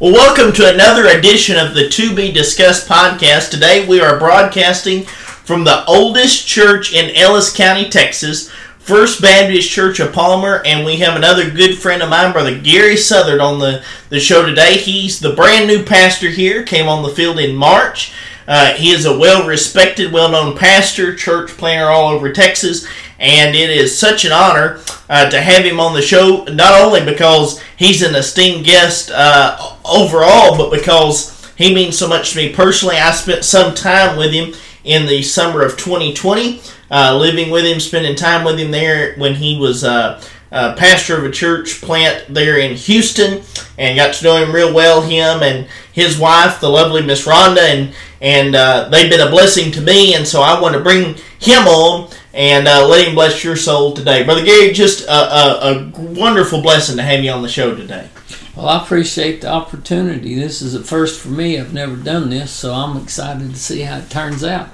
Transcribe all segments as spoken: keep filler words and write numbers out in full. Well, welcome to another edition of the To Be Discussed podcast. Today we are broadcasting from the oldest church in Ellis County, Texas, First Baptist Church of Palmer, and we have another good friend of mine, Brother Gary Southard, on the, the show today. He's the brand new pastor here, came on the field in March. Uh, he is a well-respected, well-known pastor, church planter all over Texas, and it is such an honor uh, to have him on the show, not only because he's an esteemed guest uh, overall, but because he means so much to me personally. I spent some time with him in the summer of twenty twenty, uh, living with him, spending time with him there when he was uh, a pastor of a church plant there in Houston, and got to know him real well, him and his wife, the lovely Miss Rhonda, and, and uh, they've been a blessing to me, and so I want to bring him on and uh, let him bless your soul today. Brother Gary, just a, a, a wonderful blessing to have you on the show today. Well, I appreciate the opportunity. This is a first for me. I've never done this, so I'm excited to see how it turns out.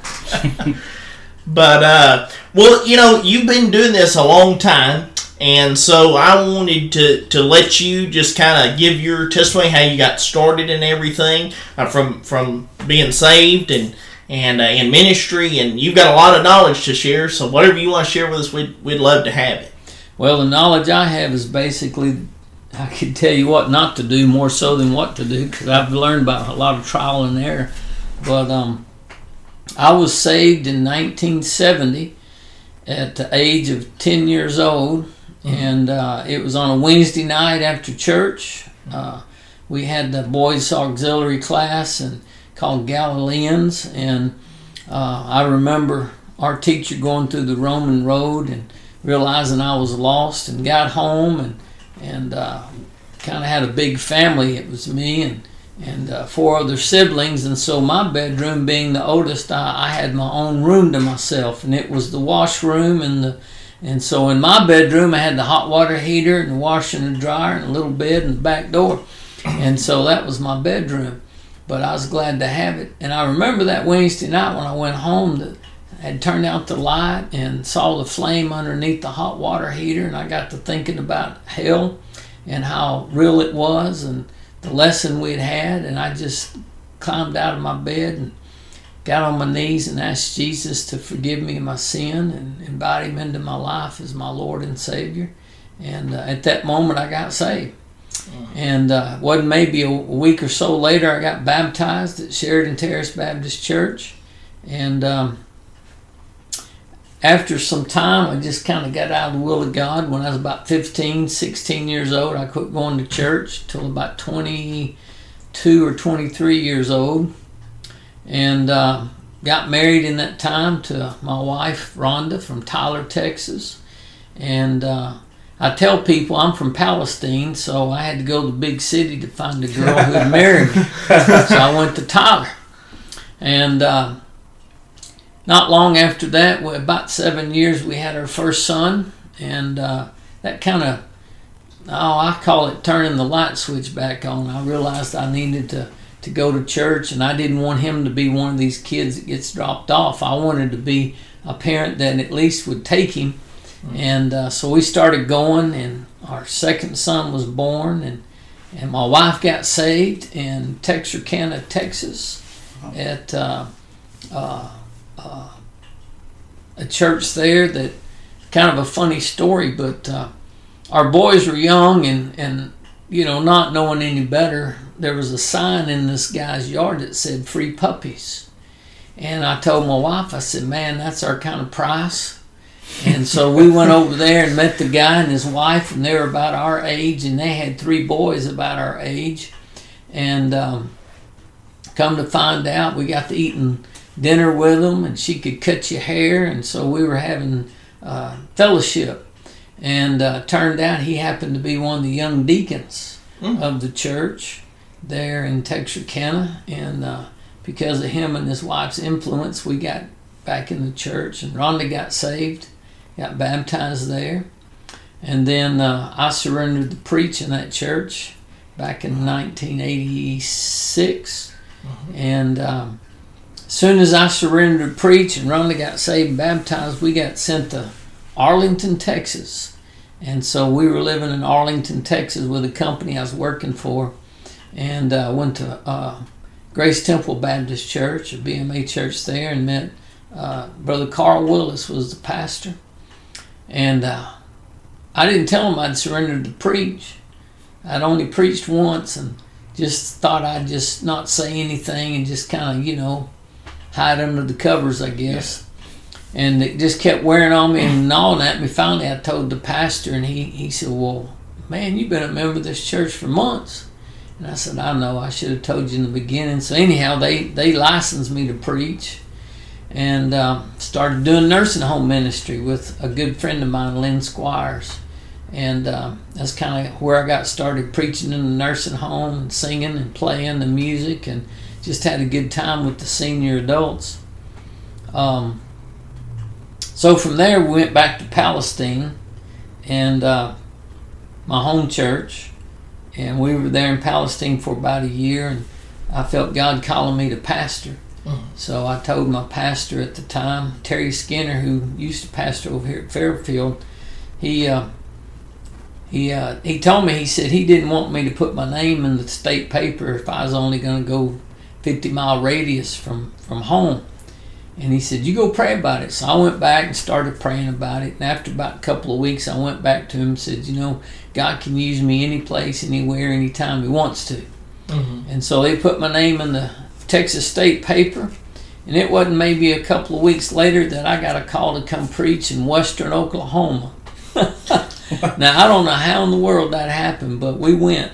But, uh, well, you know, you've been doing this a long time, and so I wanted to, to let you just kind of give your testimony, how you got started and everything, uh, from from being saved and and uh, in ministry, and you've got a lot of knowledge to share, so whatever you want to share with us, we'd, we'd love to have it. Well, the knowledge I have is basically... I could tell you what not to do more so than what to do, because I've learned about a lot of trial and error. But um, I was saved in nineteen seventy at the age of ten years old, mm-hmm. and uh, it was on a Wednesday night after church. Uh, we had the boys' auxiliary class and called Galileans, and uh, I remember our teacher going through the Roman road and realizing I was lost, and got home and and uh, kind of had a big family. It was me and, and uh, four other siblings, and so my bedroom being the oldest, I, I had my own room to myself, and it was the washroom, and the and so in my bedroom I had the hot water heater and the washer and the dryer and a little bed and the back door, and so that was my bedroom, but I was glad to have it. And I remember that Wednesday night when I went home that I had turned out the light and saw the flame underneath the hot water heater, and I got to thinking about hell and how real it was and the lesson we'd had, and I just climbed out of my bed and got on my knees and asked Jesus to forgive me my sin and invite him into my life as my Lord and Savior. And uh, at that moment I got saved. Mm-hmm. And uh, it wasn't maybe a week or so later I got baptized at Sheridan Terrace Baptist Church, and um after some time, I just kind of got out of the will of God. When I was about fifteen, sixteen years old, I quit going to church till about twenty-two or twenty-three years old, and uh, got married in that time to my wife, Rhonda, from Tyler, Texas. And uh, I tell people I'm from Palestine, so I had to go to the big city to find a girl who would marry me. So I went to Tyler. And... Uh, Not long after that, about seven years, we had our first son, and uh, that kind of, oh, I call it turning the light switch back on. I realized I needed to, to go to church, and I didn't want him to be one of these kids that gets dropped off. I wanted to be a parent that at least would take him, mm-hmm. and uh, so we started going, and our second son was born, and, and my wife got saved in Texarkana, Texas, wow. at... Uh, uh, Uh, a church there that, kind of a funny story, but uh, our boys were young and, and, you know, not knowing any better, there was a sign in this guy's yard that said free puppies. And I told my wife, I said, man, that's our kind of price. And so we went over there and met the guy and his wife, and they were about our age, and they had three boys about our age. And um, come to find out, we got to eating dinner with them, and she could cut your hair, and so we were having uh, fellowship. And uh, turned out he happened to be one of the young deacons mm. of the church there in Texarkana, and uh, because of him and his wife's influence, we got back in the church, and Rhonda got saved, got baptized there, and then uh, I surrendered to preach in that church back in nineteen eighty-six, mm-hmm. and um, as soon as I surrendered to preach and Rhonda got saved and baptized, we got sent to Arlington, Texas. And so we were living in Arlington, Texas with a company I was working for. and I uh, went to uh, Grace Temple Baptist Church, a B M A church there, and met uh, Brother Carl Willis was the pastor. And uh, I didn't tell him I'd surrendered to preach. I'd only preached once and just thought I'd just not say anything and just kind of, you know, hide under the covers, I guess. Yeah. And it just kept wearing on me and gnawing at me. Finally, I told the pastor, and he, he said, well, man, you've been a member of this church for months. And I said, I know, I should have told you in the beginning. So anyhow, they, they licensed me to preach, and uh, started doing nursing home ministry with a good friend of mine, Lynn Squires. And uh, that's kind of where I got started, preaching in the nursing home and singing and playing the music, and just had a good time with the senior adults. Um, so from there, we went back to Palestine and uh, my home church, and we were there in Palestine for about a year, and I felt God calling me to pastor. Mm-hmm. So I told my pastor at the time, Terry Skinner, who used to pastor over here at Fairfield, he... Uh, He uh, he told me, he said he didn't want me to put my name in the state paper if I was only going to go fifty mile radius from, from home. And he said, you go pray about it. So I went back and started praying about it. And after about a couple of weeks, I went back to him and said, you know, God can use me any place, anywhere, anytime he wants to. Mm-hmm. And so they put my name in the Texas state paper. And it wasn't maybe a couple of weeks later that I got a call to come preach in Western Oklahoma. Now, I don't know how in the world that happened, but we went.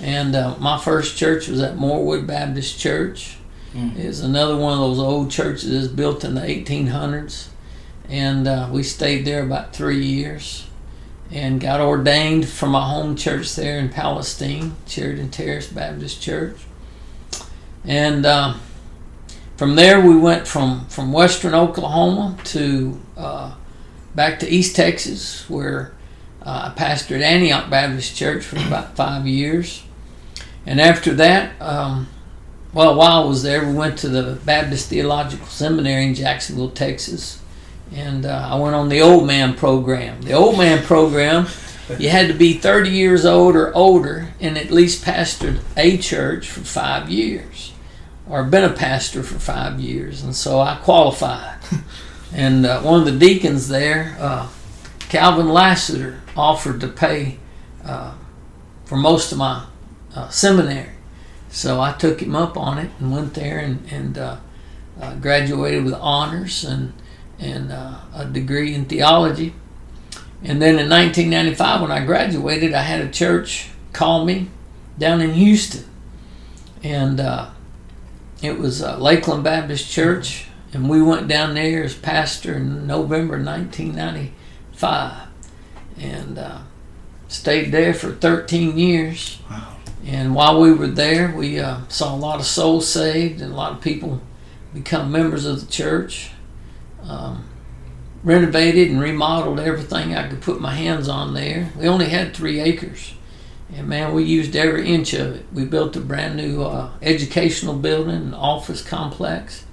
And uh, my first church was at Moorwood Baptist Church. Mm-hmm. It's another one of those old churches that's built in the eighteen hundreds. And uh, we stayed there about three years and got ordained from my home church there in Palestine, Sheridan Terrace Baptist Church. And uh, from there, we went from, from Western Oklahoma to uh, back to East Texas, where... Uh, I pastored Antioch Baptist Church for about five years. And after that, um, well, while I was there, we went to the Baptist Theological Seminary in Jacksonville, Texas. And uh, I went on the Old Man Program. The Old Man Program, you had to be thirty years old or older and at least pastored a church for five years or been a pastor for five years. And so I qualified. And uh, one of the deacons there... Uh, Calvin Lassiter offered to pay uh, for most of my uh, seminary. So I took him up on it and went there and, and uh, uh, graduated with honors and, and uh, a degree in theology. And then in nineteen ninety-five, when I graduated, I had a church call me down in Houston. And uh, it was uh, Lakeland Baptist Church. And we went down there as pastor in November nineteen ninety-five. Five, and uh, stayed there for thirteen years. Wow. And while we were there, we uh, saw a lot of souls saved and a lot of people become members of the church. Um, renovated and remodeled everything I could put my hands on there. We only had three acres, and man, we used every inch of it. We built a brand new uh, educational building, an office complex.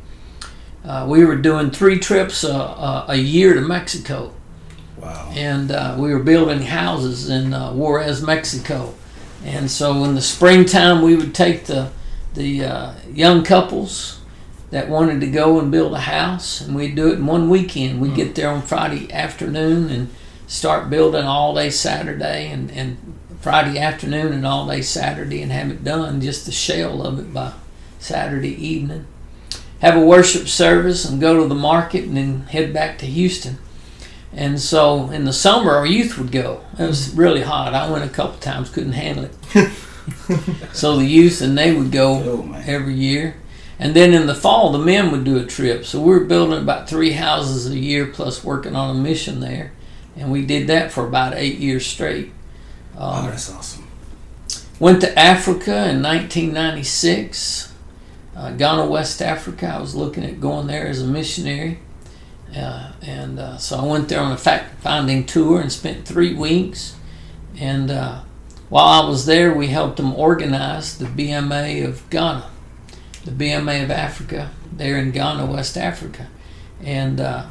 Uh, we were doing three trips a, a, a year to Mexico. Wow. And uh, we were building houses in uh, Juarez, Mexico. And so in the springtime, we would take the the uh, young couples that wanted to go and build a house, and we'd do it in one weekend. We'd mm. get there on Friday afternoon and start building all day Saturday and, and Friday afternoon and all day Saturday and have it done, just the shell of it by Saturday evening. Have a worship service and go to the market and then head back to Houston. And so in the summer, our youth would go. It was really hot. I went a couple times, couldn't handle it. So the youth and they would go oh, every year. And then in the fall, the men would do a trip. So we were building about three houses a year plus working on a mission there. And we did that for about eight years straight. Um, oh, that's awesome. Went to Africa in nineteen ninety-six. Uh, Ghana, West Africa. I was looking at going there as a missionary. Uh, and uh, so I went there on a fact-finding tour and spent three weeks. And uh, while I was there, we helped them organize the B M A of Ghana, the B M A of Africa, there in Ghana, West Africa. And uh,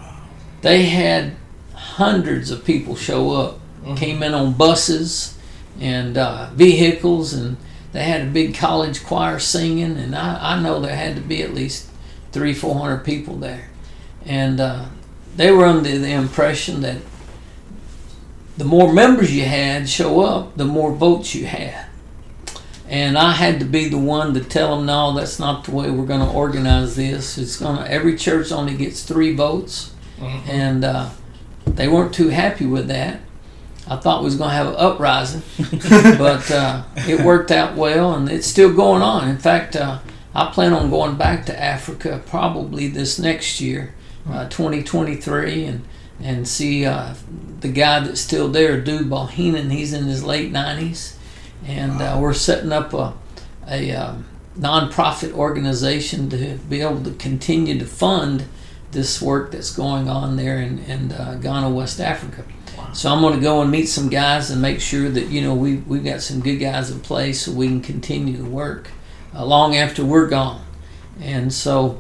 they had hundreds of people show up, mm-hmm. came in on buses and uh, vehicles, and they had a big college choir singing, and I, I know there had to be at least three, four hundred people there. And uh, they were under the impression that the more members you had show up, the more votes you had. And I had to be the one to tell them, no, that's not the way we're going to organize this. It's going to, every church only gets three votes. Mm-hmm. And uh, they weren't too happy with that. I thought we was going to have an uprising, but uh, it worked out well, and it's still going on. In fact, uh, I plan on going back to Africa probably this next year, uh, twenty twenty-three, and and see uh, the guy that's still there, Dude Bohenan. He's in his late nineties, and uh, we're setting up a, a um, non-profit organization to be able to continue to fund this work that's going on there in, in uh, Ghana, West Africa. Wow. So I'm going to go and meet some guys and make sure that, you know, we, we've got some good guys in place so we can continue to work uh, long after we're gone. And so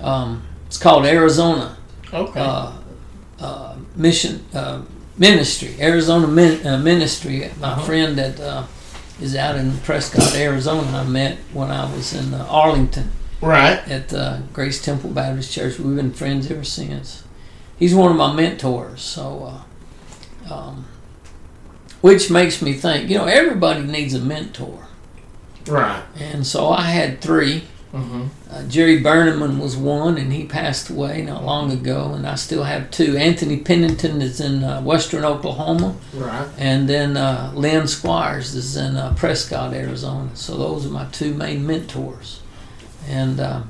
um, it's called Arizona. Okay. Uh, Uh, mission uh, ministry, Arizona min, uh, ministry. My uh-huh. friend that uh, is out in Prescott, Arizona, I met when I was in uh, Arlington, right at uh, Grace Temple Baptist Church. We've been friends ever since. He's one of my mentors, so uh, um, which makes me think, you know, everybody needs a mentor, right? And so I had three. Mm-hmm. Uh, Jerry Berneman was one, and he passed away not long ago, and I still have two. Anthony Pennington is in uh, Western Oklahoma, right? And then uh, Lynn Squires is in uh, Prescott, Arizona. So those are my two main mentors, and uh,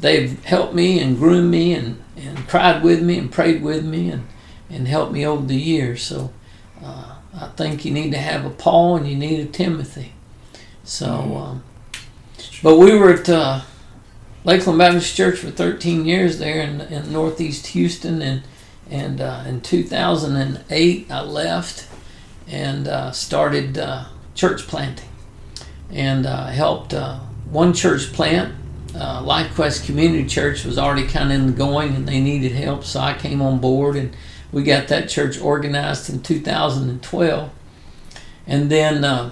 they've helped me and groomed me and, and cried with me and prayed with me and, and helped me over the years. So uh, I think you need to have a Paul and you need a Timothy. So. Mm-hmm. um, But we were at uh, Lakeland Baptist Church for thirteen years there in, in northeast Houston, and and uh, in two thousand eight I left and uh, started uh, church planting, and uh, helped uh, one church plant. Uh, LifeQuest Community Church was already kind of in the going, and they needed help, so I came on board, and we got that church organized in two thousand twelve, and then. Uh,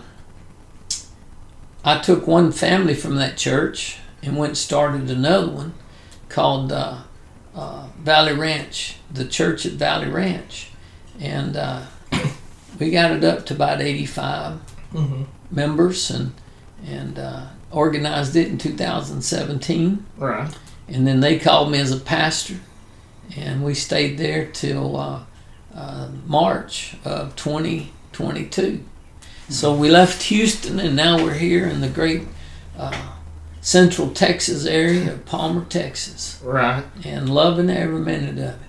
I took one family from that church and went and started another one called uh, uh, Valley Ranch, the church at Valley Ranch. And uh, we got it up to about eighty-five mm-hmm. members, and and uh, organized it in two thousand seventeen. Right. And then they called me as a pastor, and we stayed there till uh, uh, March of twenty twenty-two. So we left Houston, and now we're here in the great uh, central Texas area of Palmer, Texas. Right. And loving every minute of it.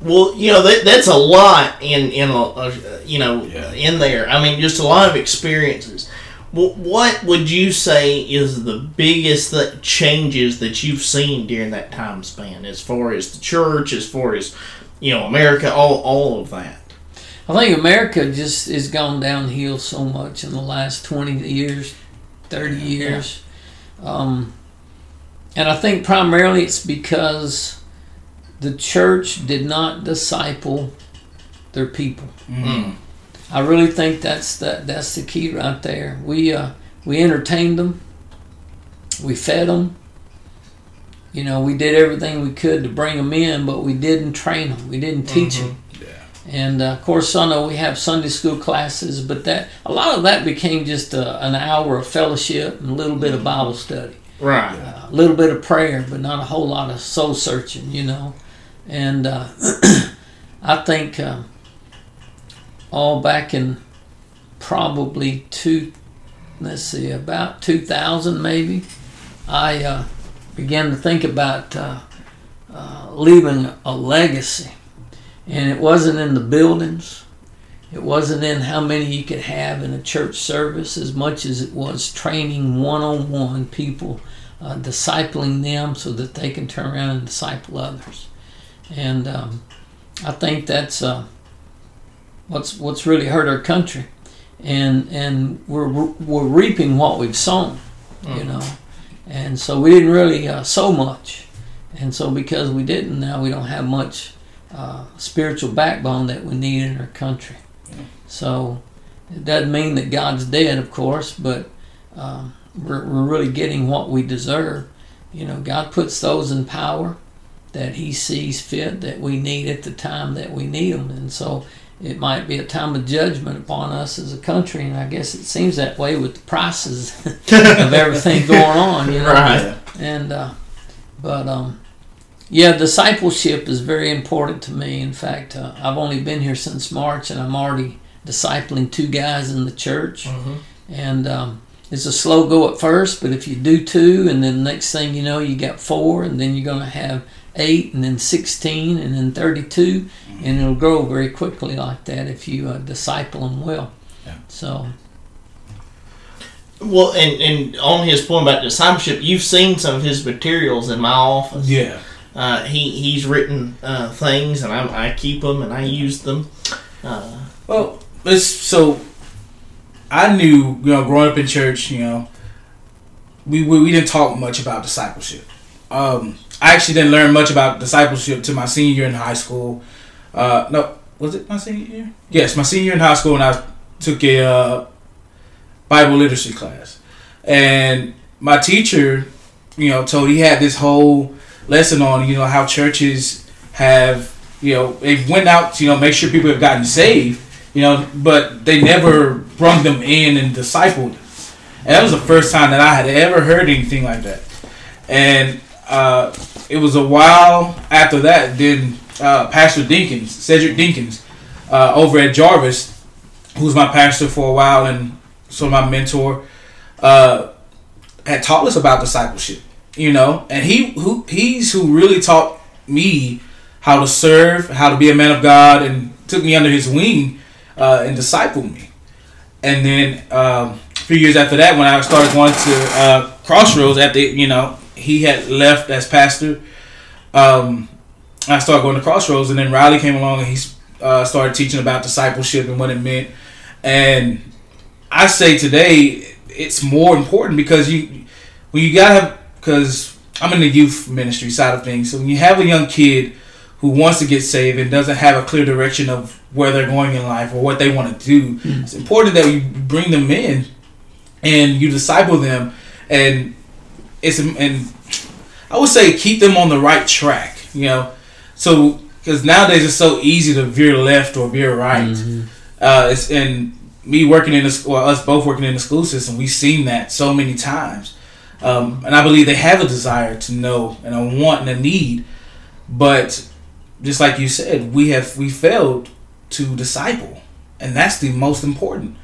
Well, you know, that, that's a lot in, in a, you know, yeah. in there. I mean, just a lot of experiences. Well, what would you say is the biggest th- changes that you've seen during that time span as far as the church, as far as, you know, America, all, all of that? I think America just has gone downhill so much in the last twenty years, thirty years. Yeah. Um, and I think primarily it's because the church did not disciple their people. Mm. I really think that's the, that's the key right there. We, uh, we entertained them. We fed them. You know, we did everything we could to bring them in, but we didn't train them. We didn't teach mm-hmm. them. And, uh, of course, I know we have Sunday school classes, but that a lot of that became just a, an hour of fellowship and a little bit of Bible study. Right. Uh, a little bit of prayer, but not a whole lot of soul searching, you know. And uh, I think uh, all back in probably two, let's see, about two thousand maybe, I uh, began to think about uh, uh, leaving a legacy. And it wasn't in the buildings. It wasn't in how many you could have in a church service as much as it was training one-on-one people, uh, discipling them so that they can turn around and disciple others. And um, I think that's uh, what's what's really hurt our country. And and we're, we're reaping what we've sown, mm. you know. And so we didn't really uh, sow much. And so because we didn't, now we don't have much Uh, spiritual backbone that we need in our country. So it doesn't mean that God's dead, of course, but um, we're, we're really getting what we deserve. You know, God puts those in power that He sees fit, that we need at the time that we need them. And so it might be a time of judgment upon us as a country, and I guess it seems that way with the prices of everything going on, you know. Right. And uh, but um, yeah, discipleship is very important to me. In fact, uh, I've only been here since March, and I'm already discipling two guys in the church. Mm-hmm. And um, it's a slow go at first, but if you do two, and then the next thing you know, you got four, and then you're going to have eight, and then sixteen, and then thirty-two, and it'll grow very quickly like that if you uh, disciple them well. Yeah. So. Well, and, and on his point about discipleship, you've seen some of his materials in my office. Yeah. Uh, he he's written uh, things, and I, I keep them, and I use them. Uh, well, it's, so I knew, you know, growing up in church, you know, we we, we didn't talk much about discipleship. Um, I actually didn't learn much about discipleship till my senior year in high school. Uh, no, was it my senior year? Yes, my senior year in high school, and I took a uh, Bible literacy class. And my teacher, you know, told he had this whole lesson on, you know, how churches have, you know, they went out to, you know, make sure people have gotten saved, you know, but they never brought them in and discipled them. And that was the first time that I had ever heard anything like that. And Uh, it was a while after that. Then uh, Pastor Dinkins, Cedric Dinkins, uh, over at Jarvis, who was my pastor for a while and sort of my mentor, uh, had taught us about discipleship. You know, and he who he's who really taught me how to serve, how to be a man of God, and took me under his wing uh, and discipled me. And then um, a few years after that, when I started going to uh, Crossroads, at the you know. He had left as pastor. Um, I started going to Crossroads, and then Riley came along, and he uh, started teaching about discipleship and what it meant. And I say today it's more important because you, when you gotta, because I'm in the youth ministry side of things. So when you have a young kid who wants to get saved and doesn't have a clear direction of where they're going in life or what they want to do, mm-hmm. It's important that you bring them in and you disciple them and. It's and I would say keep them on the right track, you know. So because nowadays it's so easy to veer left or veer right. Mm-hmm. Uh, it's and me working in the school, well, us both working in the school system, we've seen that so many times. Um, and I believe they have a desire to know and a want and a need, but just like you said, we have we failed to disciple, and that's the most important,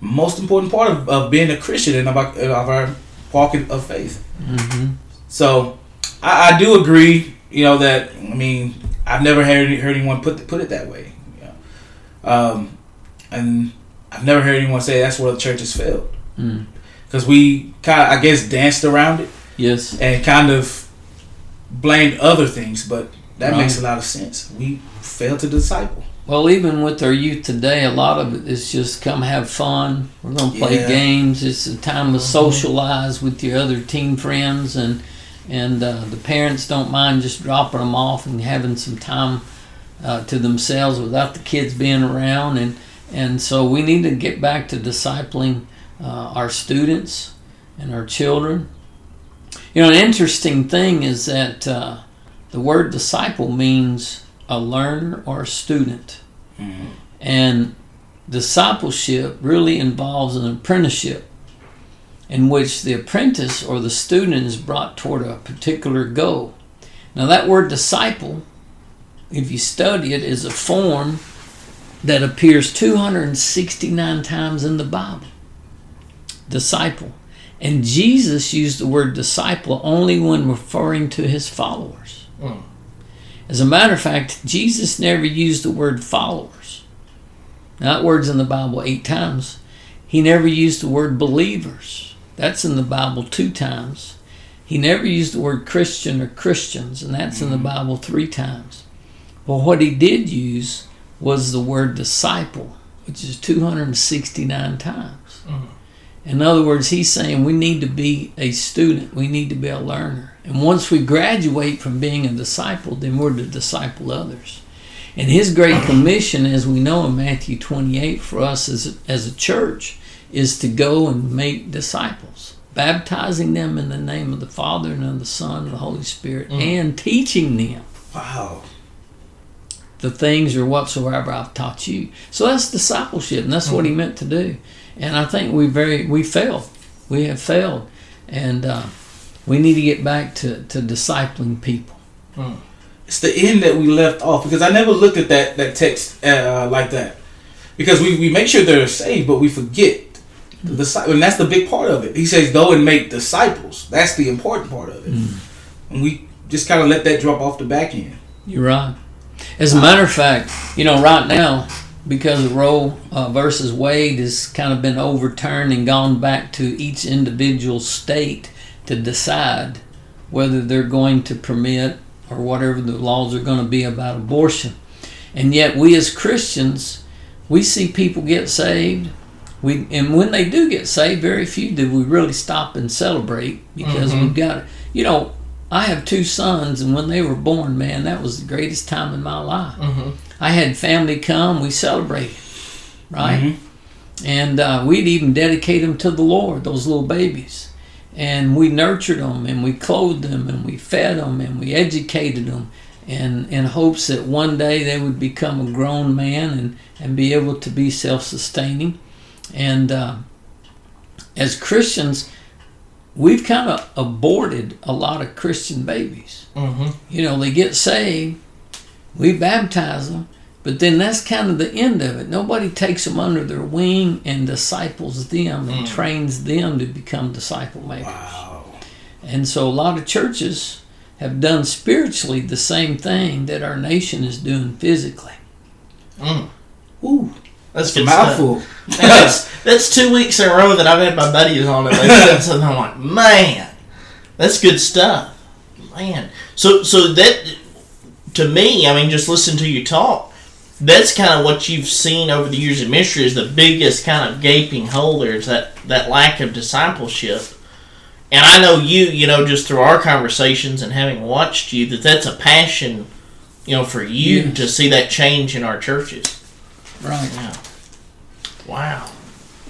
most important part of, of being a Christian and of our, of our walk of faith. Mm-hmm. So I, I do agree, you know, that I mean I've never heard, heard anyone put put it that way, you know? um, and I've never heard anyone say that's where the church has failed, because mm. we kind of I guess danced around it, yes, and kind of blamed other things, but that right. makes a lot of sense. We failed to disciple. Well, even with our youth today, a lot of it is just come have fun. We're going to play yeah. games. It's a time to socialize with your other teen friends, and and uh, the parents don't mind just dropping them off and having some time uh, to themselves without the kids being around. And, and so we need to get back to discipling uh, our students and our children. You know, an interesting thing is that uh, the word disciple means a learner or a student. Mm-hmm. And discipleship really involves an apprenticeship in which the apprentice or the student is brought toward a particular goal. Now that word disciple, if you study it, is a form that appears two hundred sixty-nine times in the Bible. Disciple. And Jesus used the word disciple only when referring to his followers. Mm. As a matter of fact, Jesus never used the word followers. Now, that word's in the Bible eight times. He never used the word believers. That's in the Bible two times. He never used the word Christian or Christians, and that's in the Bible three times. But what he did use was the word disciple, which is two hundred sixty-nine times. Mm-hmm. In other words, he's saying we need to be a student. We need to be a learner. And once we graduate from being a disciple, then we're to disciple others. And his great commission, as we know in Matthew twenty-eight, for us as a, as a church, is to go and make disciples, baptizing them in the name of the Father and of the Son and the Holy Spirit, mm. and teaching them. Wow. The things or whatsoever I've taught you. So that's discipleship, and that's mm. what he meant to do. And I think we very we failed. We have failed. And uh, we need to get back to, to discipling people. Mm. It's the end that we left off, because I never looked at that, that text uh, like that. Because we, we make sure they're saved, but we forget the disciple, and that's the big part of it. He says, go and make disciples. That's the important part of it. Mm. And we just kind of let that drop off the back end. You're right. As a matter of fact, you know, right now, because Roe uh, versus Wade has kind of been overturned and gone back to each individual state to decide whether they're going to permit or whatever the laws are going to be about abortion. And yet we as Christians, we see people get saved. We And when they do get saved, very few do we really stop and celebrate, because mm-hmm. we've got, you know, I have two sons, and when they were born, man, that was the greatest time in my life. Mm-hmm. I had family come, we celebrated, right? Mm-hmm. And uh, we'd even dedicate them to the Lord, those little babies. And we nurtured them, and we clothed them, and we fed them, and we educated them, and in hopes that one day they would become a grown man and, and be able to be self-sustaining. And uh, as Christians, we've kind of aborted a lot of Christian babies. Mm-hmm. You know, they get saved, we baptize them, but then that's kind of the end of it. Nobody takes them under their wing and disciples them and mm. trains them to become disciple makers. Wow. And so a lot of churches have done spiritually the same thing that our nation is doing physically. Mm. Ooh. That's a mouthful. That's, that's two weeks in a row that I've had my buddies on it. And I'm like, man, that's good stuff. Man. So so that, to me, I mean, just listen to you talk, that's kind of what you've seen over the years of ministry is the biggest kind of gaping hole there is that, that lack of discipleship. And I know you, you know, just through our conversations and having watched you, that that's a passion, you know, for you yes. to see that change in our churches. Right. Wow. Wow.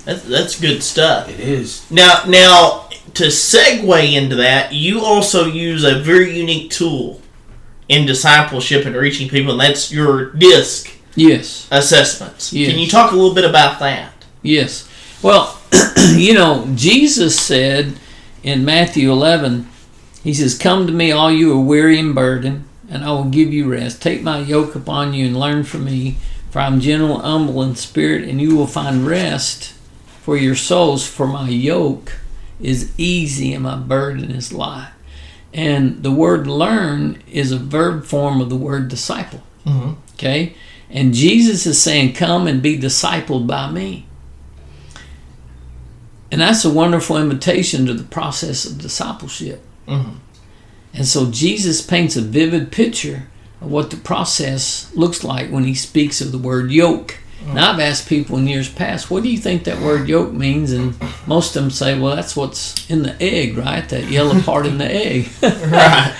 That, that's good stuff. It is. Now, now to segue into that, you also use a very unique tool in discipleship and reaching people, and that's your DISC yes. assessments. Yes. Can you talk a little bit about that? Yes. Well, you know, Jesus said in Matthew eleven, he says, "Come to me, all you are weary and burdened, and I will give you rest. Take my yoke upon you and learn from me. For I'm gentle, humble in spirit, and you will find rest for your souls. For my yoke is easy and my burden is light." And the word learn is a verb form of the word disciple. Mm-hmm. Okay? And Jesus is saying, come and be discipled by me. And that's a wonderful invitation to the process of discipleship. Mm-hmm. And so Jesus paints a vivid picture of what the process looks like when he speaks of the word yoke. Now, I've asked people in years past, what do you think that word yoke means? And most of them say, well, that's what's in the egg, right? That yellow part in the egg. Right.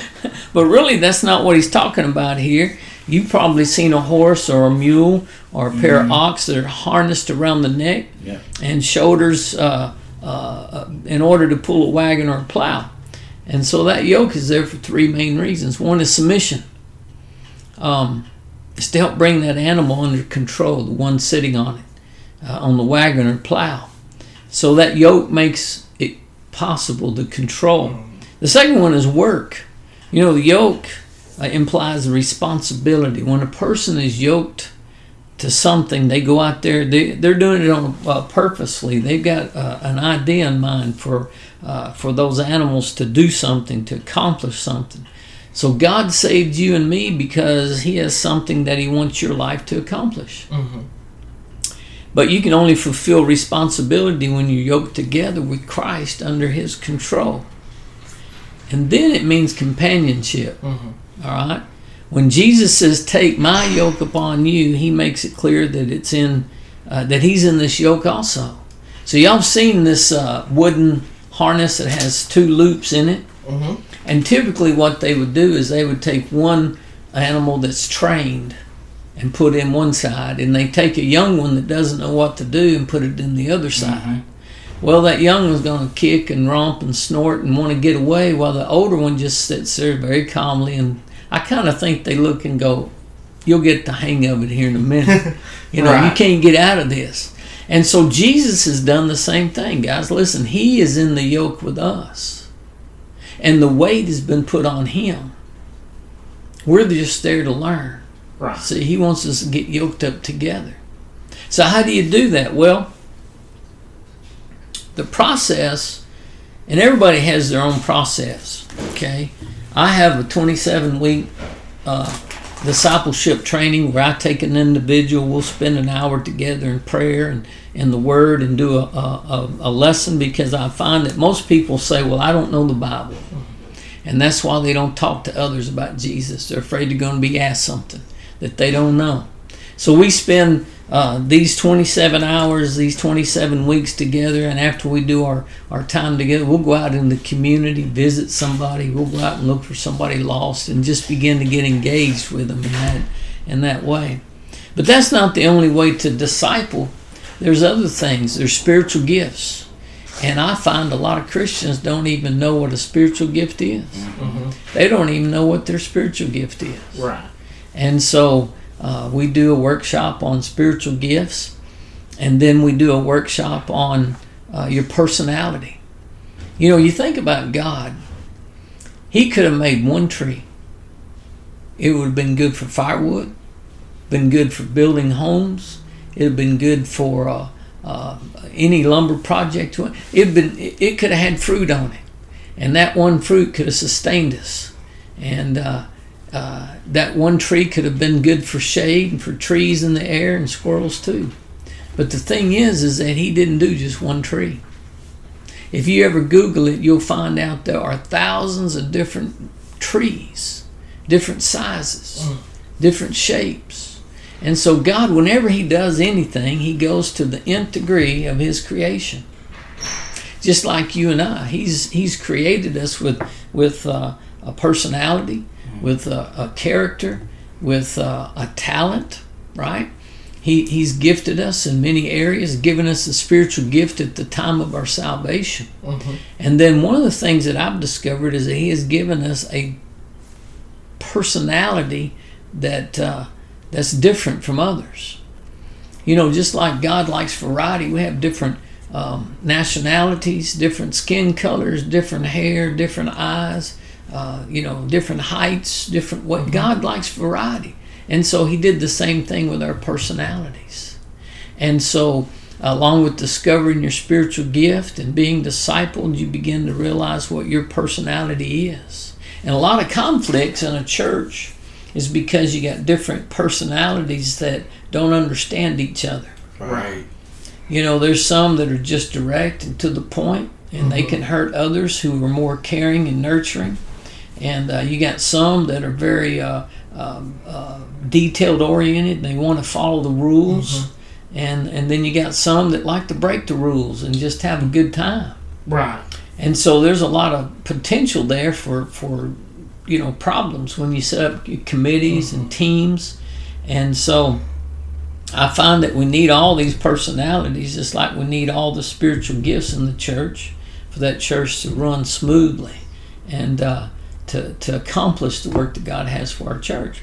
But really, that's not what he's talking about here. You've probably seen a horse or a mule or a pair mm-hmm. of ox that are harnessed around the neck yeah. and shoulders uh, uh, in order to pull a wagon or a plow. And so that yoke is there for three main reasons. One is submission. Um, it's to help bring that animal under control, the one sitting on it, uh, on the wagon or plow. So that yoke makes it possible to control. The second one is work. You know, the yoke uh, implies responsibility. When a person is yoked to something, they go out there, they, they're doing it on uh, purposely. They've got uh, an idea in mind for uh, for those animals to do something, to accomplish something. So God saved you and me because he has something that he wants your life to accomplish. Mm-hmm. But you can only fulfill responsibility when you're yoked together with Christ under his control. And then it means companionship. Mm-hmm. All right? When Jesus says, take my yoke upon you, he makes it clear that it's in uh, that he's in this yoke also. So y'all have seen this uh, wooden harness that has two loops in it. Mm-hmm. And typically what they would do is they would take one animal that's trained and put in one side, and they take a young one that doesn't know what to do and put it in the other side. Mm-hmm. Well, that young one's going to kick and romp and snort and want to get away, while the older one just sits there very calmly. And I kind of think they look and go, you'll get the hang of it here in a minute. You know, right. You can't get out of this. And so Jesus has done the same thing, guys. Listen, he is in the yoke with us, and the weight has been put on him. We're just there to learn. Right. See, he wants us to get yoked up together. So how do you do that? Well, the process, and everybody has their own process, okay? I have a twenty-seven week uh, discipleship training where I take an individual, we'll spend an hour together in prayer and in the Word and do a, a, a lesson, because I find that most people say, well, I don't know the Bible. And that's why they don't talk to others about Jesus. They're afraid they're going to be asked something that they don't know. So we spend uh, these twenty-seven hours, these twenty-seven weeks together, and after we do our, our time together, we'll go out in the community, visit somebody, we'll go out and look for somebody lost, and just begin to get engaged with them in that, in that way. But that's not the only way to disciple. There's other things. There's spiritual gifts. And I find a lot of Christians don't even know what a spiritual gift is. Mm-hmm. They don't even know what their spiritual gift is. Right. And so uh, we do a workshop on spiritual gifts, and then we do a workshop on uh, your personality. You know, you think about God. He could have made one tree. It would have been good for firewood, been good for building homes. It would have been good for uh, uh, any lumber project. It been it could have had fruit on it, and that one fruit could have sustained us. And uh, Uh, that one tree could have been good for shade and for trees in the air and squirrels too. But the thing is, is that he didn't do just one tree. If you ever Google it, you'll find out there are thousands of different trees, different sizes, mm. different shapes. And so God, whenever he does anything, he goes to the nth degree of his creation. Just like you and I, he's he's created us with, with uh, a personality, with a, a character, with a, a talent, right? He He's gifted us in many areas, given us a spiritual gift at the time of our salvation. Mm-hmm. And then one of the things that I've discovered is that he has given us a personality that uh, that's different from others. You know, just like God likes variety, we have different um, nationalities, different skin colors, different hair, different eyes, Uh, you know, different heights, different what. Mm-hmm. God likes variety. And so he did the same thing with our personalities. And so along with discovering your spiritual gift and being discipled, you begin to realize what your personality is. And a lot of conflicts in a church is because you got different personalities that don't understand each other. Right. You know, there's some that are just direct and to the point, and mm-hmm. they can hurt others who are more caring and nurturing. And uh, you got some that are very uh, uh, uh, detailed-oriented. They want to follow the rules. Mm-hmm. And, and then you got some that like to break the rules and just have a good time. Right. And so there's a lot of potential there for, for you know, problems when you set up committees mm-hmm. and teams. And so I find that we need all these personalities, just like we need all the spiritual gifts in the church for that church to run smoothly. And Uh, To, to accomplish the work that God has for our church.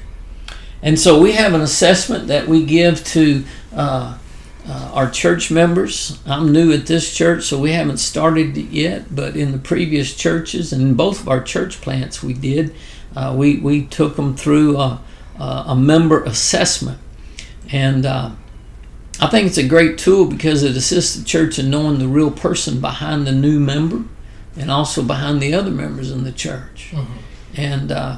And so we have an assessment that we give to uh, uh, our church members. I'm new at this church, so we haven't started it yet, but in the previous churches and in both of our church plants we did, uh, we, we took them through a, a member assessment. And uh, I think it's a great tool because it assists the church in knowing the real person behind the new member, and also behind the other members in the church. Mm-hmm. And uh,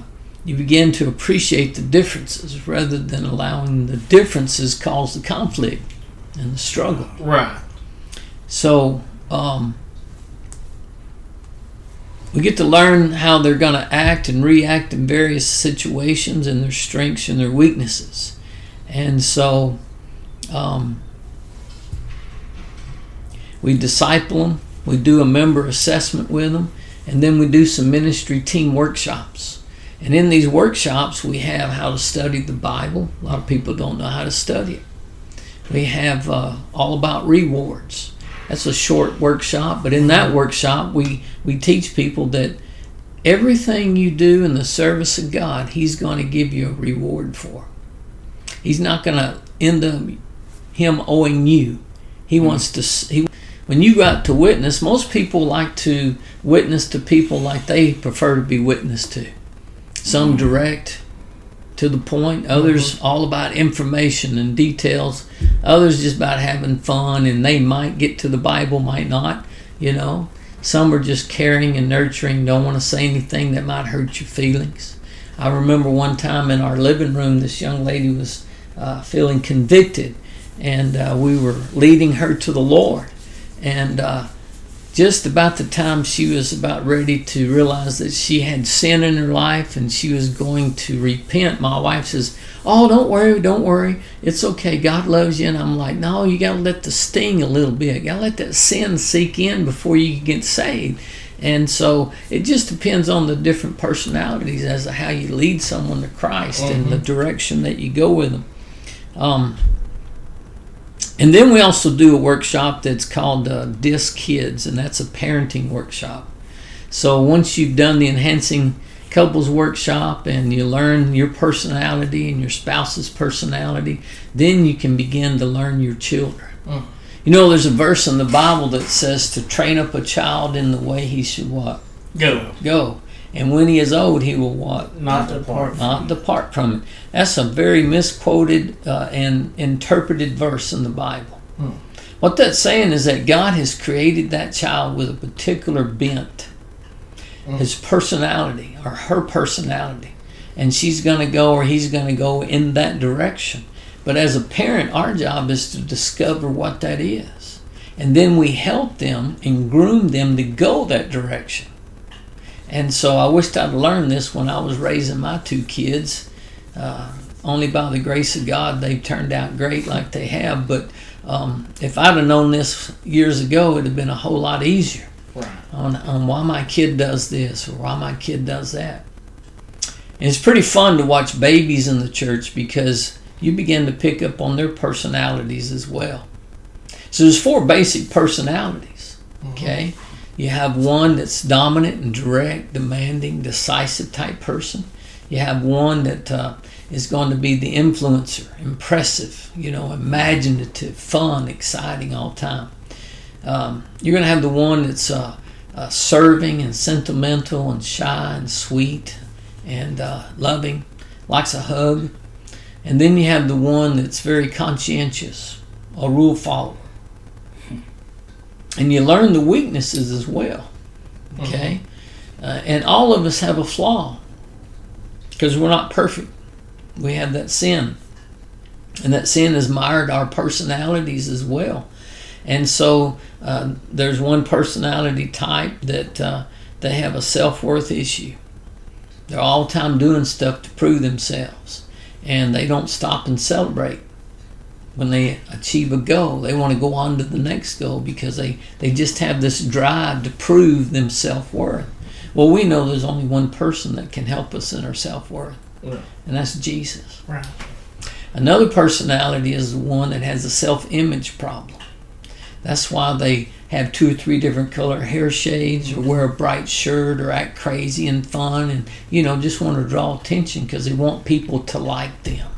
you begin to appreciate the differences rather than allowing the differences cause the conflict and the struggle. Right. So um, we get to learn how they're going to act and react in various situations, and their strengths and their weaknesses. And so um, we disciple them. We do a member assessment with them, and then we do some ministry team workshops. And in these workshops, we have how to study the Bible. A lot of people don't know how to study it. We have uh, all about rewards. That's a short workshop, but in that workshop, we, we teach people that everything you do in the service of God, He's going to give you a reward for. He's not going to end up Him owing you. He wants to... He, when you go out to witness, most people like to witness to people like they prefer to be witnessed to. Some direct, to the point. Others all about information and details. Others just about having fun, and they might get to the Bible, might not, you know. Some are just caring and nurturing, don't want to say anything that might hurt your feelings. I remember one time in our living room, this young lady was uh, feeling convicted, and uh, we were leading her to the Lord. And uh, just about the time she was about ready to realize that she had sin in her life and she was going to repent, my wife says, "Oh, don't worry, don't worry. It's okay. God loves you." And I'm like, no, you got to let the sting a little bit. You got to let that sin sink in before you get saved. And so it just depends on the different personalities as to how you lead someone to Christ mm-hmm. and the direction that you go with them. Um, And then we also do a workshop that's called uh, DISC Kids, and that's a parenting workshop. So once you've done the Enhancing Couples Workshop and you learn your personality and your spouse's personality, then you can begin to learn your children. Mm. You know, there's a verse in the Bible that says to train up a child in the way he should what? Go. Go. And when he is old, he will what? Not depart. Not depart from it. That's a very misquoted uh, and interpreted verse in the Bible. Hmm. What that's saying is that God has created that child with a particular bent, hmm. his personality or her personality, and she's going to go or he's going to go in that direction. But as a parent, our job is to discover what that is, and then we help them and groom them to go that direction. And so I wished I'd learned this when I was raising my two kids. Uh, only by the grace of God, they've turned out great like they have. But um, if I'd have known this years ago, it would have been a whole lot easier right. on, on why my kid does this or why my kid does that. And it's pretty fun to watch babies in the church because you begin to pick up on their personalities as well. So there's four basic personalities, okay? Mm-hmm. You have one that's dominant and direct, demanding, decisive type person. You have one that uh, is going to be the influencer, impressive, you know, imaginative, fun, exciting all the time. Um, you're going to have the one that's uh, uh, serving and sentimental and shy and sweet and uh, loving, likes a hug. And then you have the one that's very conscientious, a rule follower. And you learn the weaknesses as well, okay? Mm-hmm. Uh, and all of us have a flaw because we're not perfect. We have that sin. And that sin has mired our personalities as well. And so uh, there's one personality type that uh, they have a self-worth issue. They're all the time doing stuff to prove themselves. And they don't stop and celebrate. When they achieve a goal, they want to go on to the next goal because they, they just have this drive to prove them self-worth. Well, we know there's only one person that can help us in our self-worth, yeah. and that's Jesus. Right. Another personality is the one that has a self-image problem. That's why they have two or three different color hair shades or wear a bright shirt or act crazy and fun and, you know, just want to draw attention because they want people to like them.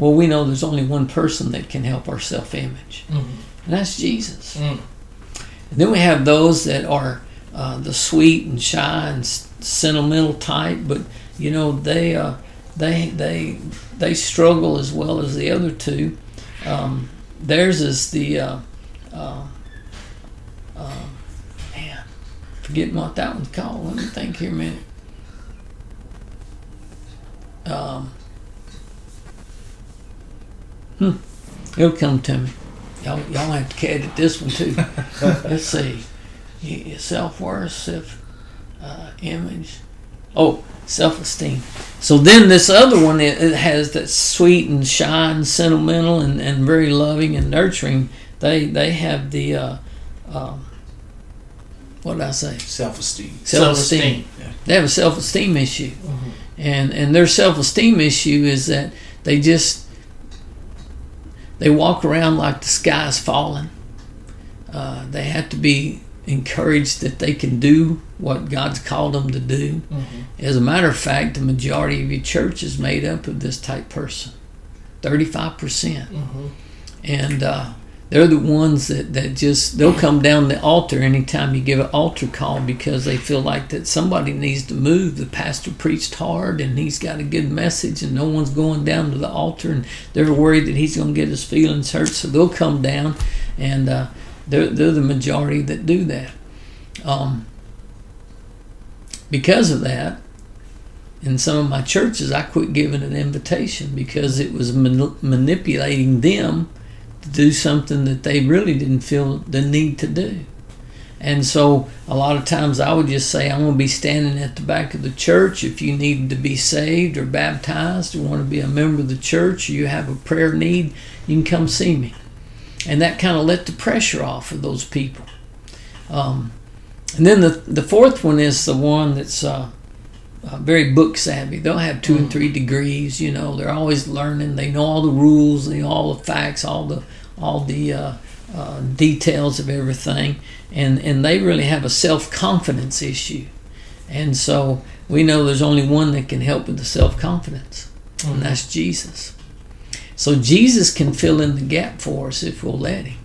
Well, we know there's only one person that can help our self-image, mm-hmm. and that's Jesus. Mm. And then we have those that are uh, the sweet and shy and sentimental type, but you know they uh, they they they struggle as well as the other two. Um, theirs is the uh, uh, uh, man, forgetting what that one's called. Let me think here a minute. Um, Hmm. It'll come to me. Y'all, y'all have to credit this one too. Let's see. Self-worth, self-image. Uh, oh, self-esteem. So then this other one, it, it has that sweet and shy and sentimental and, and very loving and nurturing. They they have the uh, um, what did I say? Self-esteem. Self-esteem. self-esteem. Yeah. They have a self-esteem issue. Mm-hmm. And and their self-esteem issue is that they just, they walk around like the sky's falling. Uh, they have to be encouraged that they can do what God's called them to do. Mm-hmm. As a matter of fact, the majority of your church is made up of this type person, thirty-five percent. Mm-hmm. And uh, they're the ones that, that just, they'll come down the altar anytime you give an altar call because they feel like that somebody needs to move. The pastor preached hard and he's got a good message and no one's going down to the altar, and they're worried that he's going to get his feelings hurt, so they'll come down, and uh, they're, they're the majority that do that. Um, because of that, in some of my churches, I quit giving an invitation because it was man- manipulating them to do something that they really didn't feel the need to do. And so a lot of times I would just say, I'm going to be standing at the back of the church. If you need to be saved or baptized or want to be a member of the church, or you have a prayer need, you can come see me. And that kind of let the pressure off of those people. Um, and then the, the fourth one is the one that's... Uh, Uh, very book savvy. They'll have two and three degrees. You know, they're always learning. They know all the rules, they know all the facts, all the all the uh, uh, details of everything, and and they really have a self confidence issue. And so we know there's only one that can help with the self confidence, mm-hmm. and that's Jesus. So Jesus can fill in the gap for us if we'll let Him,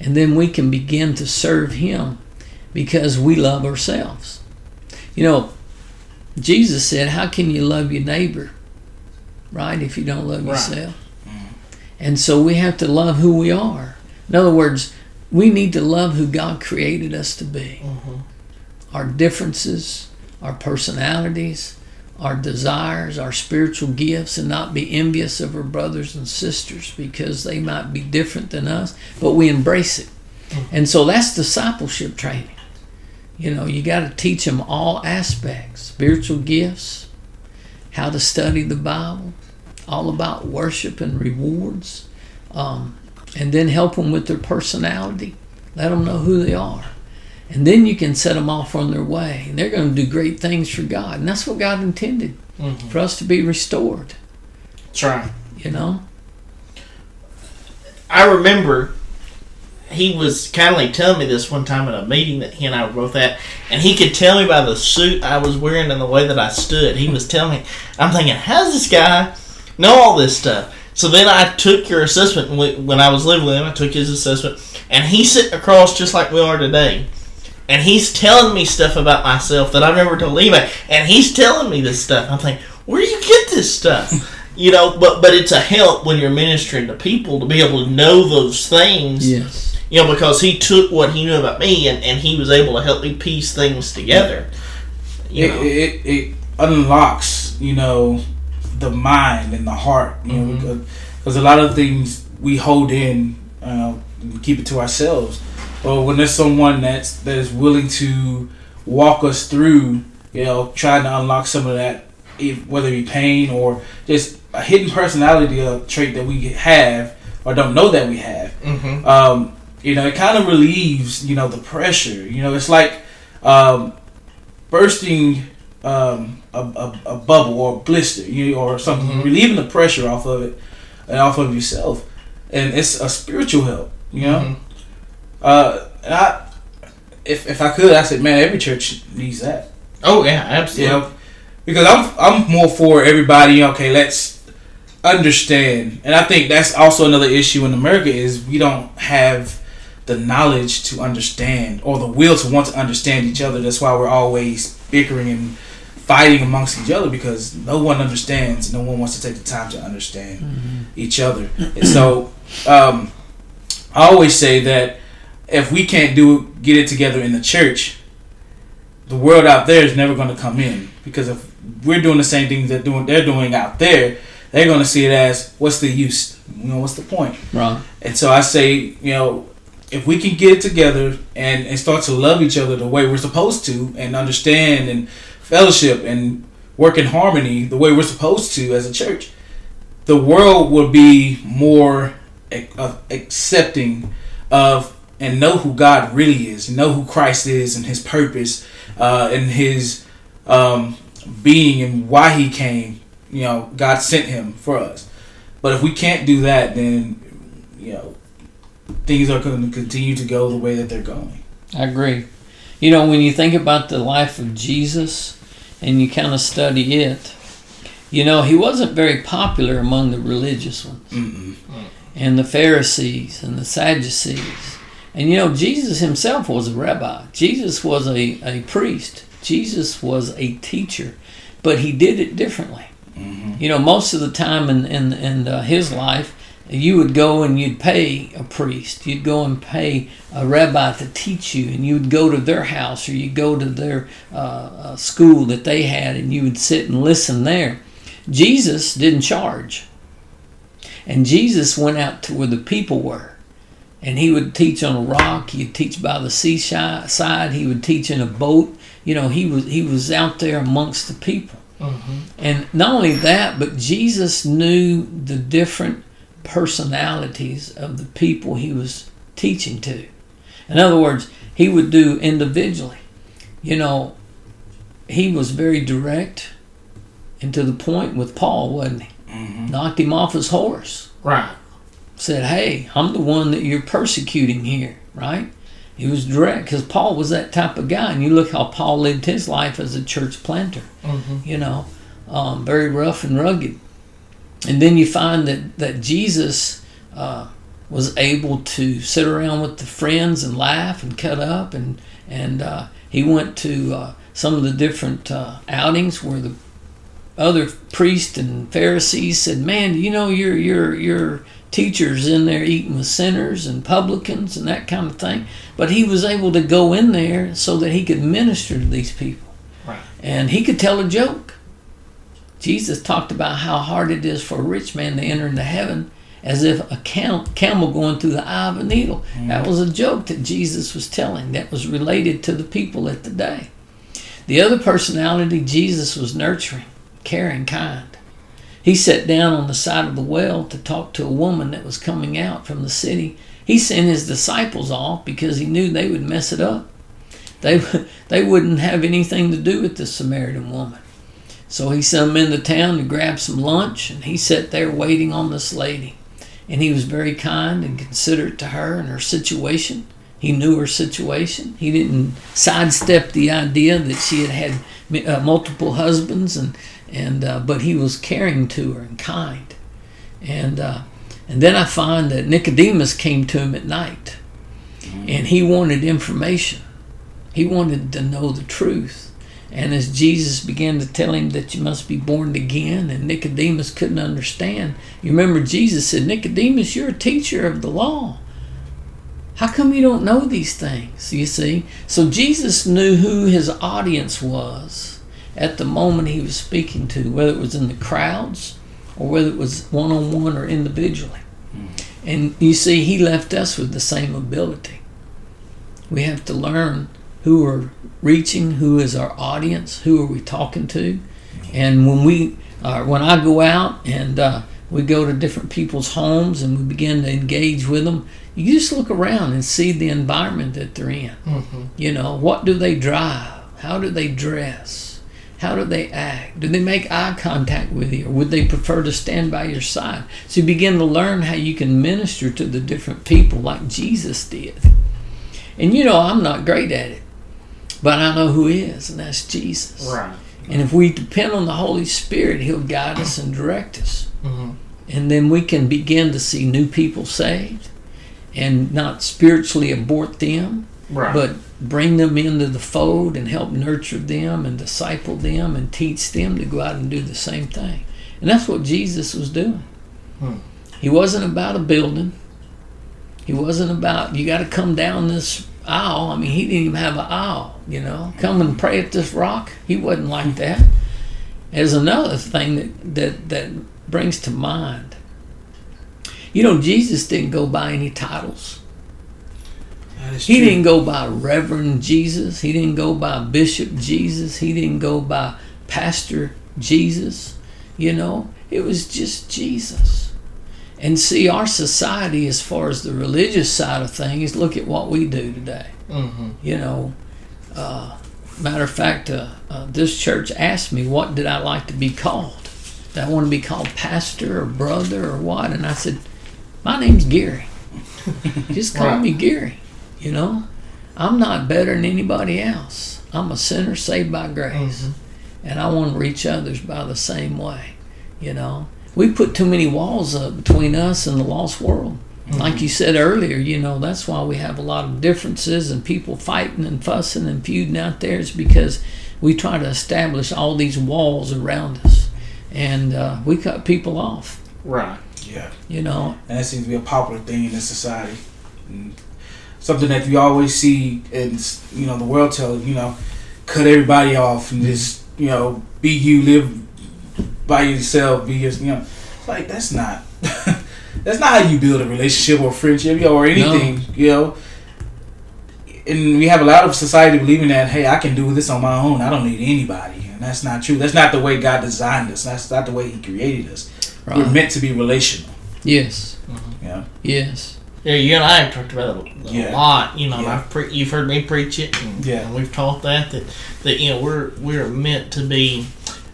and then we can begin to serve Him because we love ourselves. You know. Jesus said, how can you love your neighbor, right, if you don't love yourself? Right. Mm-hmm. And so we have to love who we are. In other words, we need to love who God created us to be. Mm-hmm. Our differences, our personalities, our desires, our spiritual gifts, and not be envious of our brothers and sisters because they might be different than us, but we embrace it. Mm-hmm. And so that's discipleship training. You know, you got to teach them all aspects, spiritual gifts, how to study the Bible, all about worship and rewards, um, and then help them with their personality. Let them know who they are. And then you can set them off on their way, and they're going to do great things for God. And that's what God intended, mm-hmm. for us to be restored. That's right. You know? I remember... He was kindly telling me this one time in a meeting that he and I were both at, and he could tell me by the suit I was wearing and the way that I stood. He was telling me, I'm thinking, how's this guy know all this stuff? So then I took your assessment, and when I was living with him, I took his assessment, and he's sitting across just like we are today, and he's telling me stuff about myself that I've never told anybody, and he's telling me this stuff. I'm thinking, where do you get this stuff? You know, but, but it's a help when you're ministering to people to be able to know those things. Yes. You know, because he took what he knew about me and, and he was able to help me piece things together. You know? it, it it unlocks, you know, the mind and the heart. You mm-hmm. know, because, because a lot of things we hold in, uh, we keep it to ourselves. But when there's someone that's that is willing to walk us through, you know, trying to unlock some of that, if, whether it be pain or just a hidden personality trait that we have or don't know that we have. Mm-hmm. Um, You know, it kind of relieves, you know, the pressure. You know, it's like um, bursting um, a, a, a bubble or a blister, you know, or something, mm-hmm. relieving the pressure off of it and off of yourself. And it's a spiritual help, you know. Mm-hmm. Uh, and I, if if I could, I said, man, every church needs that. Oh yeah, absolutely. You know, because I'm I'm more for everybody. Okay, let's understand. And I think that's also another issue in America is we don't have the knowledge to understand or the will to want to understand each other. That's why we're always bickering and fighting amongst each other because no one understands. No one wants to take the time to understand mm-hmm. each other. And so um, I always say that if we can't do get it together in the church, the world out there is never going to come in, because if we're doing the same things that doing they're doing out there, they're going to see it as, what's the use? You know, what's the point? Right. And so I say, you know, if we can get together and, and start to love each other the way we're supposed to and understand and fellowship and work in harmony the way we're supposed to as a church, the world will be more ac- uh, accepting of and know who God really is, know who Christ is and his purpose uh, and his um, being and why he came. You know, God sent him for us. But if we can't do that, then, you know, things are going to continue to go the way that they're going. I agree. You know, when you think about the life of Jesus and you kind of study it, you know, he wasn't very popular among the religious ones. Mm-mm. And the Pharisees and the Sadducees. And, you know, Jesus himself was a rabbi. Jesus was a, a priest. Jesus was a teacher. But he did it differently. Mm-hmm. You know, most of the time in, in, in uh, his life, you would go and you'd pay a priest. You'd go and pay a rabbi to teach you, and you'd go to their house or you'd go to their uh, school that they had, and you would sit and listen there. Jesus didn't charge. And Jesus went out to where the people were. And he would teach on a rock. He'd teach by the seaside. He would teach in a boat. You know, he was he was out there amongst the people. Mm-hmm. And not only that, but Jesus knew the different personalities of the people he was teaching to. In other words, he would do individually. You know, he was very direct and to the point with Paul, wasn't he? Mm-hmm. Knocked him off his horse. Right. Said, hey, I'm the one that you're persecuting here, right? He was direct because Paul was that type of guy. And you look how Paul lived his life as a church planter, mm-hmm. you know, um, very rough and rugged. And then you find that, that Jesus uh, was able to sit around with the friends and laugh and cut up. And, and uh, he went to uh, some of the different uh, outings where the other priests and Pharisees said, man, you know, you're, you're, you're, teachers in there eating with sinners and publicans and that kind of thing. But he was able to go in there so that he could minister to these people. Right. And he could tell a joke. Jesus talked about how hard it is for a rich man to enter into heaven as if a cam- camel going through the eye of a needle. Mm. That was a joke that Jesus was telling that was related to the people at the day. The other personality Jesus was nurturing, caring, kind. He sat down on the side of the well to talk to a woman that was coming out from the city. He sent his disciples off because he knew they would mess it up. They they wouldn't have anything to do with this Samaritan woman. So he sent them into town to grab some lunch, and he sat there waiting on this lady. And he was very kind and considerate to her and her situation. He knew her situation. He didn't sidestep the idea that she had had uh, multiple husbands, and and uh, but he was caring to her and kind. And uh, and then I find that Nicodemus came to him at night, and he wanted information. He wanted to know the truth. And as Jesus began to tell him that you must be born again, and Nicodemus couldn't understand. You remember Jesus said, Nicodemus, you're a teacher of the law. How come you don't know these things, you see? So Jesus knew who his audience was at the moment he was speaking to, whether it was in the crowds or whether it was one-on-one or individually. And you see, he left us with the same ability. We have to learn who we're reaching, who is our audience, who are we talking to. And when we, uh, when I go out and uh, we go to different people's homes and we begin to engage with them, you just look around and see the environment that they're in. Mm-hmm. You know, what do they drive? How do they dress? How do they act? Do they make eye contact with you? Or would they prefer to stand by your side? So you begin to learn how you can minister to the different people like Jesus did. And you know, I'm not great at it, but I know who is, and that's Jesus. Right. And if we depend on the Holy Spirit, he'll guide us and direct us. Mm-hmm. And then we can begin to see new people saved. And not spiritually abort them, right. But bring them into the fold and help nurture them and disciple them and teach them to go out and do the same thing. And that's what Jesus was doing. Hmm. He wasn't about a building. He wasn't about, you got to come down this aisle. I mean, he didn't even have an aisle, you know. Come and pray at this rock. He wasn't like that. There's another thing that, that, that brings to mind. You know, Jesus didn't go by any titles. He didn't go by Reverend Jesus. He didn't go by Bishop Jesus. He didn't go by Pastor Jesus. You know, it was just Jesus. And see, our society, as far as the religious side of things, look at what we do today. Mm-hmm. You know, uh, matter of fact, uh, uh, this church asked me, what did I like to be called? Did I want to be called pastor or brother or what? And I said, my name's Gary. Just call right. me Gary, you know. I'm not better than anybody else. I'm a sinner saved by grace. Mm-hmm. And I want to reach others by the same way, you know. We put too many walls up between us and the lost world. Mm-hmm. Like you said earlier, you know, that's why we have a lot of differences and people fighting and fussing and feuding out there, is because we try to establish all these walls around us. And uh, we cut people off. Right. Yeah. You know. And that seems to be a popular thing in this society. And something that you always see, and, you know, the world tells, you know, cut everybody off and just, you know, be you, live by yourself, be your, you know. It's like, that's not, that's not how you build a relationship or friendship, you know, or anything, no. you know. And we have a lot of society believing that, hey, I can do this on my own. I don't need anybody. And that's not true. That's not the way God designed us. That's not the way He created us. Right. We're meant to be relational. Yes. Mm-hmm. Yeah. Yes. Yeah, you and I have talked about it a yeah. lot. You know, yeah. I've pre- you've heard me preach it, and, yeah. and we've taught that, that that you know we're we're meant to be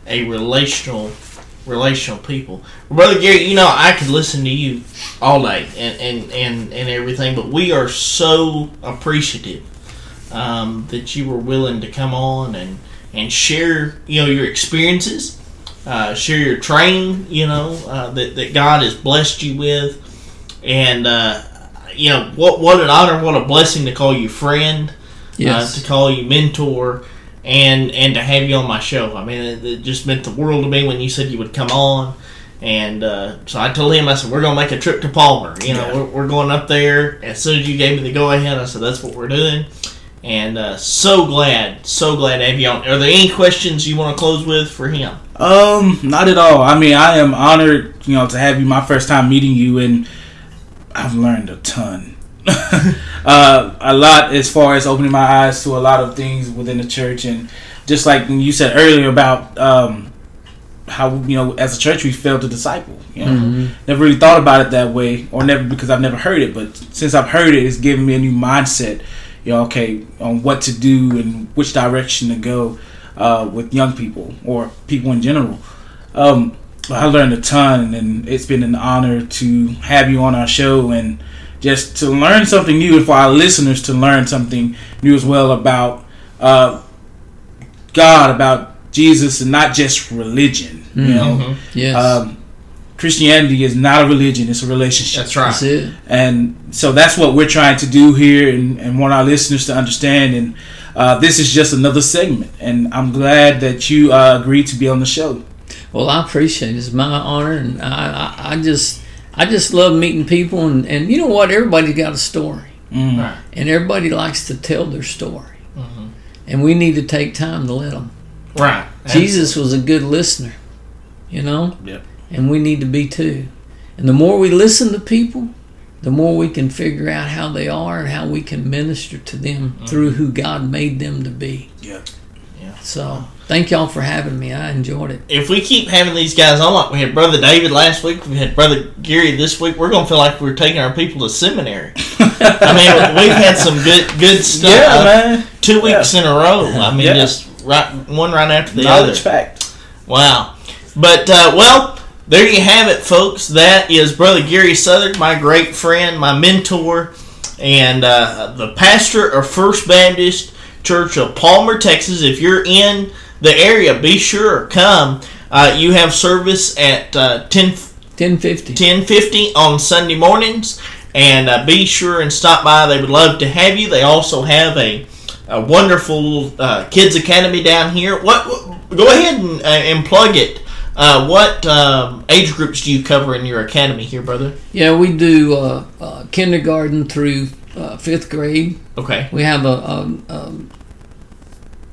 a relational relational people. Brother Gary, you know, I could listen to you all day and and, and, and everything, but we are so appreciative um, that you were willing to come on and, and share, you know, your experiences. Uh, share your training, you know, uh, that, that God has blessed you with. And, uh, you know, what what an honor, what a blessing to call you friend, yes. uh, to call you mentor, and and to have you on my show. I mean, it, it just meant the world to me when you said you would come on. And uh, so I told him, I said, we're going to make a trip to Palmer. You know, yeah. we're, we're going up there. As soon as you gave me the go-ahead, I said, that's what we're doing. And uh, so glad, so glad to have you on. Are there any questions you want to close with for him? Um, not at all. I mean, I am honored, you know, to have you. My first time meeting you, and I've learned a ton, uh, a lot as far as opening my eyes to a lot of things within the church, and just like you said earlier about um, how, you know, as a church we fail to disciple. You know, mm-hmm. never really thought about it that way, or never because I've never heard it, but since I've heard it, it's given me a new mindset. You know, okay, on what to do and which direction to go. Uh, with young people or people in general. Um, I learned a ton, and it's been an honor to have you on our show and just to learn something new, and for our listeners to learn something new as well about uh, God, about Jesus, and not just religion. Mm-hmm. You know, yes. um, Christianity is not a religion, it's a relationship. That's right. That's it. And so that's what we're trying to do here, and, and want our listeners to understand. And Uh, this is just another segment, and I'm glad that you uh, agreed to be on the show. Well, I appreciate it. It's my honor, and I, I, I just I just love meeting people. And, and you know what? Everybody's got a story, mm. right. and everybody likes to tell their story. Mm-hmm. And we need to take time to let them. Right. Jesus was a good listener, you know? Yep. And we need to be too. And the more we listen to people, the more we can figure out how they are and how we can minister to them mm-hmm. through who God made them to be. Yeah. yeah. So, thank y'all for having me. I enjoyed it. If we keep having these guys on, like we had Brother David last week, we had Brother Gary this week, we're going to feel like we're taking our people to seminary. I mean, we've had some good good stuff. Yeah, man. Two weeks yeah. in a row. I mean, yeah. just right one right after the Knowledge other. Fact. Wow. But, uh, well... there you have it, folks. That is Brother Gary Southard, my great friend, my mentor, and uh, the pastor of First Baptist Church of Palmer, Texas. If you're in the area, be sure to come. Uh, you have service at uh, ten fifty on Sunday mornings, and uh, be sure and stop by. They would love to have you. They also have a, a wonderful uh, kids academy down here. What? what go ahead and, uh, and plug it. Uh, what um, age groups do you cover in your academy here, brother? Yeah, we do uh, uh, kindergarten through uh, fifth grade. Okay. We have a, a, a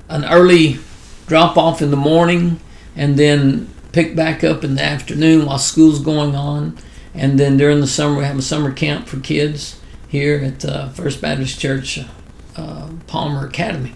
an early drop-off in the morning, and then pick back up in the afternoon while school's going on. And then during the summer, we have a summer camp for kids here at uh, First Baptist Church uh, Palmer Academy.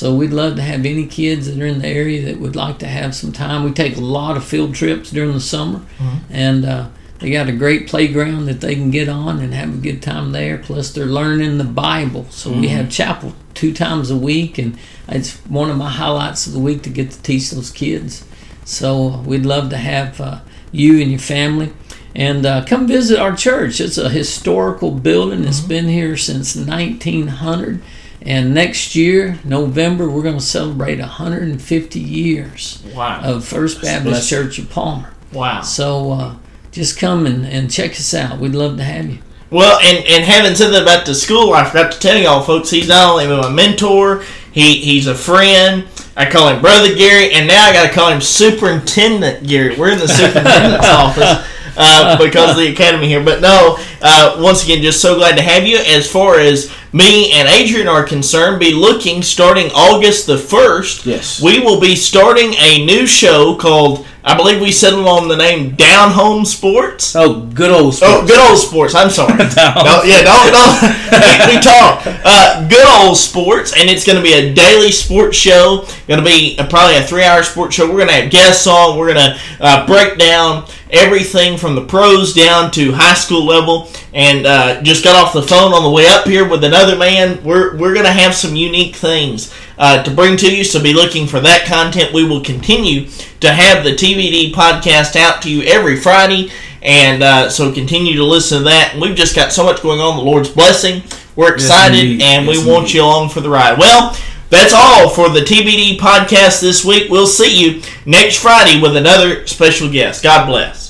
So we'd love to have any kids that are in the area that would like to have some time. We take a lot of field trips during the summer, mm-hmm. and uh, They got a great playground that they can get on and have a good time there. Plus, they're learning the Bible. So mm-hmm. we have chapel two times a week, and it's one of my highlights of the week to get to teach those kids. So we'd love to have uh, you and your family. And uh, come visit our church. It's a historical building. It's mm-hmm. been here since nineteen hundred. And next year, November, we're going to celebrate one hundred fifty years wow. of First Baptist Church of Palmer. Wow. So uh, just come and, and check us out. We'd love to have you. Well, and, and having something about the school life, I forgot to tell you all, folks, he's not only my mentor, he, he's a friend. I call him Brother Gary, and now I got to call him Superintendent Gary. We're in the superintendent's office. Uh, because of the academy here. But no, uh, once again, just so glad to have you. As far as me and Adrian are concerned, be looking starting August the first. Yes. We will be starting a new show called, I believe we settled on the name Down Home Sports. Oh, good old sports. Oh, good old sports. I'm sorry. no, yeah, don't, don't. We talk. Uh, good old sports, and it's going to be a daily sports show. Going to be a, probably a three-hour sports show. We're going to have guests on. We're going to uh, break down everything from the pros down to high school level. And uh, just got off the phone on the way up here with another man. We're we're going to have some unique things uh, to bring to you, so be looking for that content. We will continue to have the T V D podcast out to you every Friday, and uh, so continue to listen to that. And we've just got so much going on. The Lord's blessing. We're excited, yes, and yes, we indeed. want you along for the ride. Well, that's all for the T B D podcast this week. We'll see you next Friday with another special guest. God bless.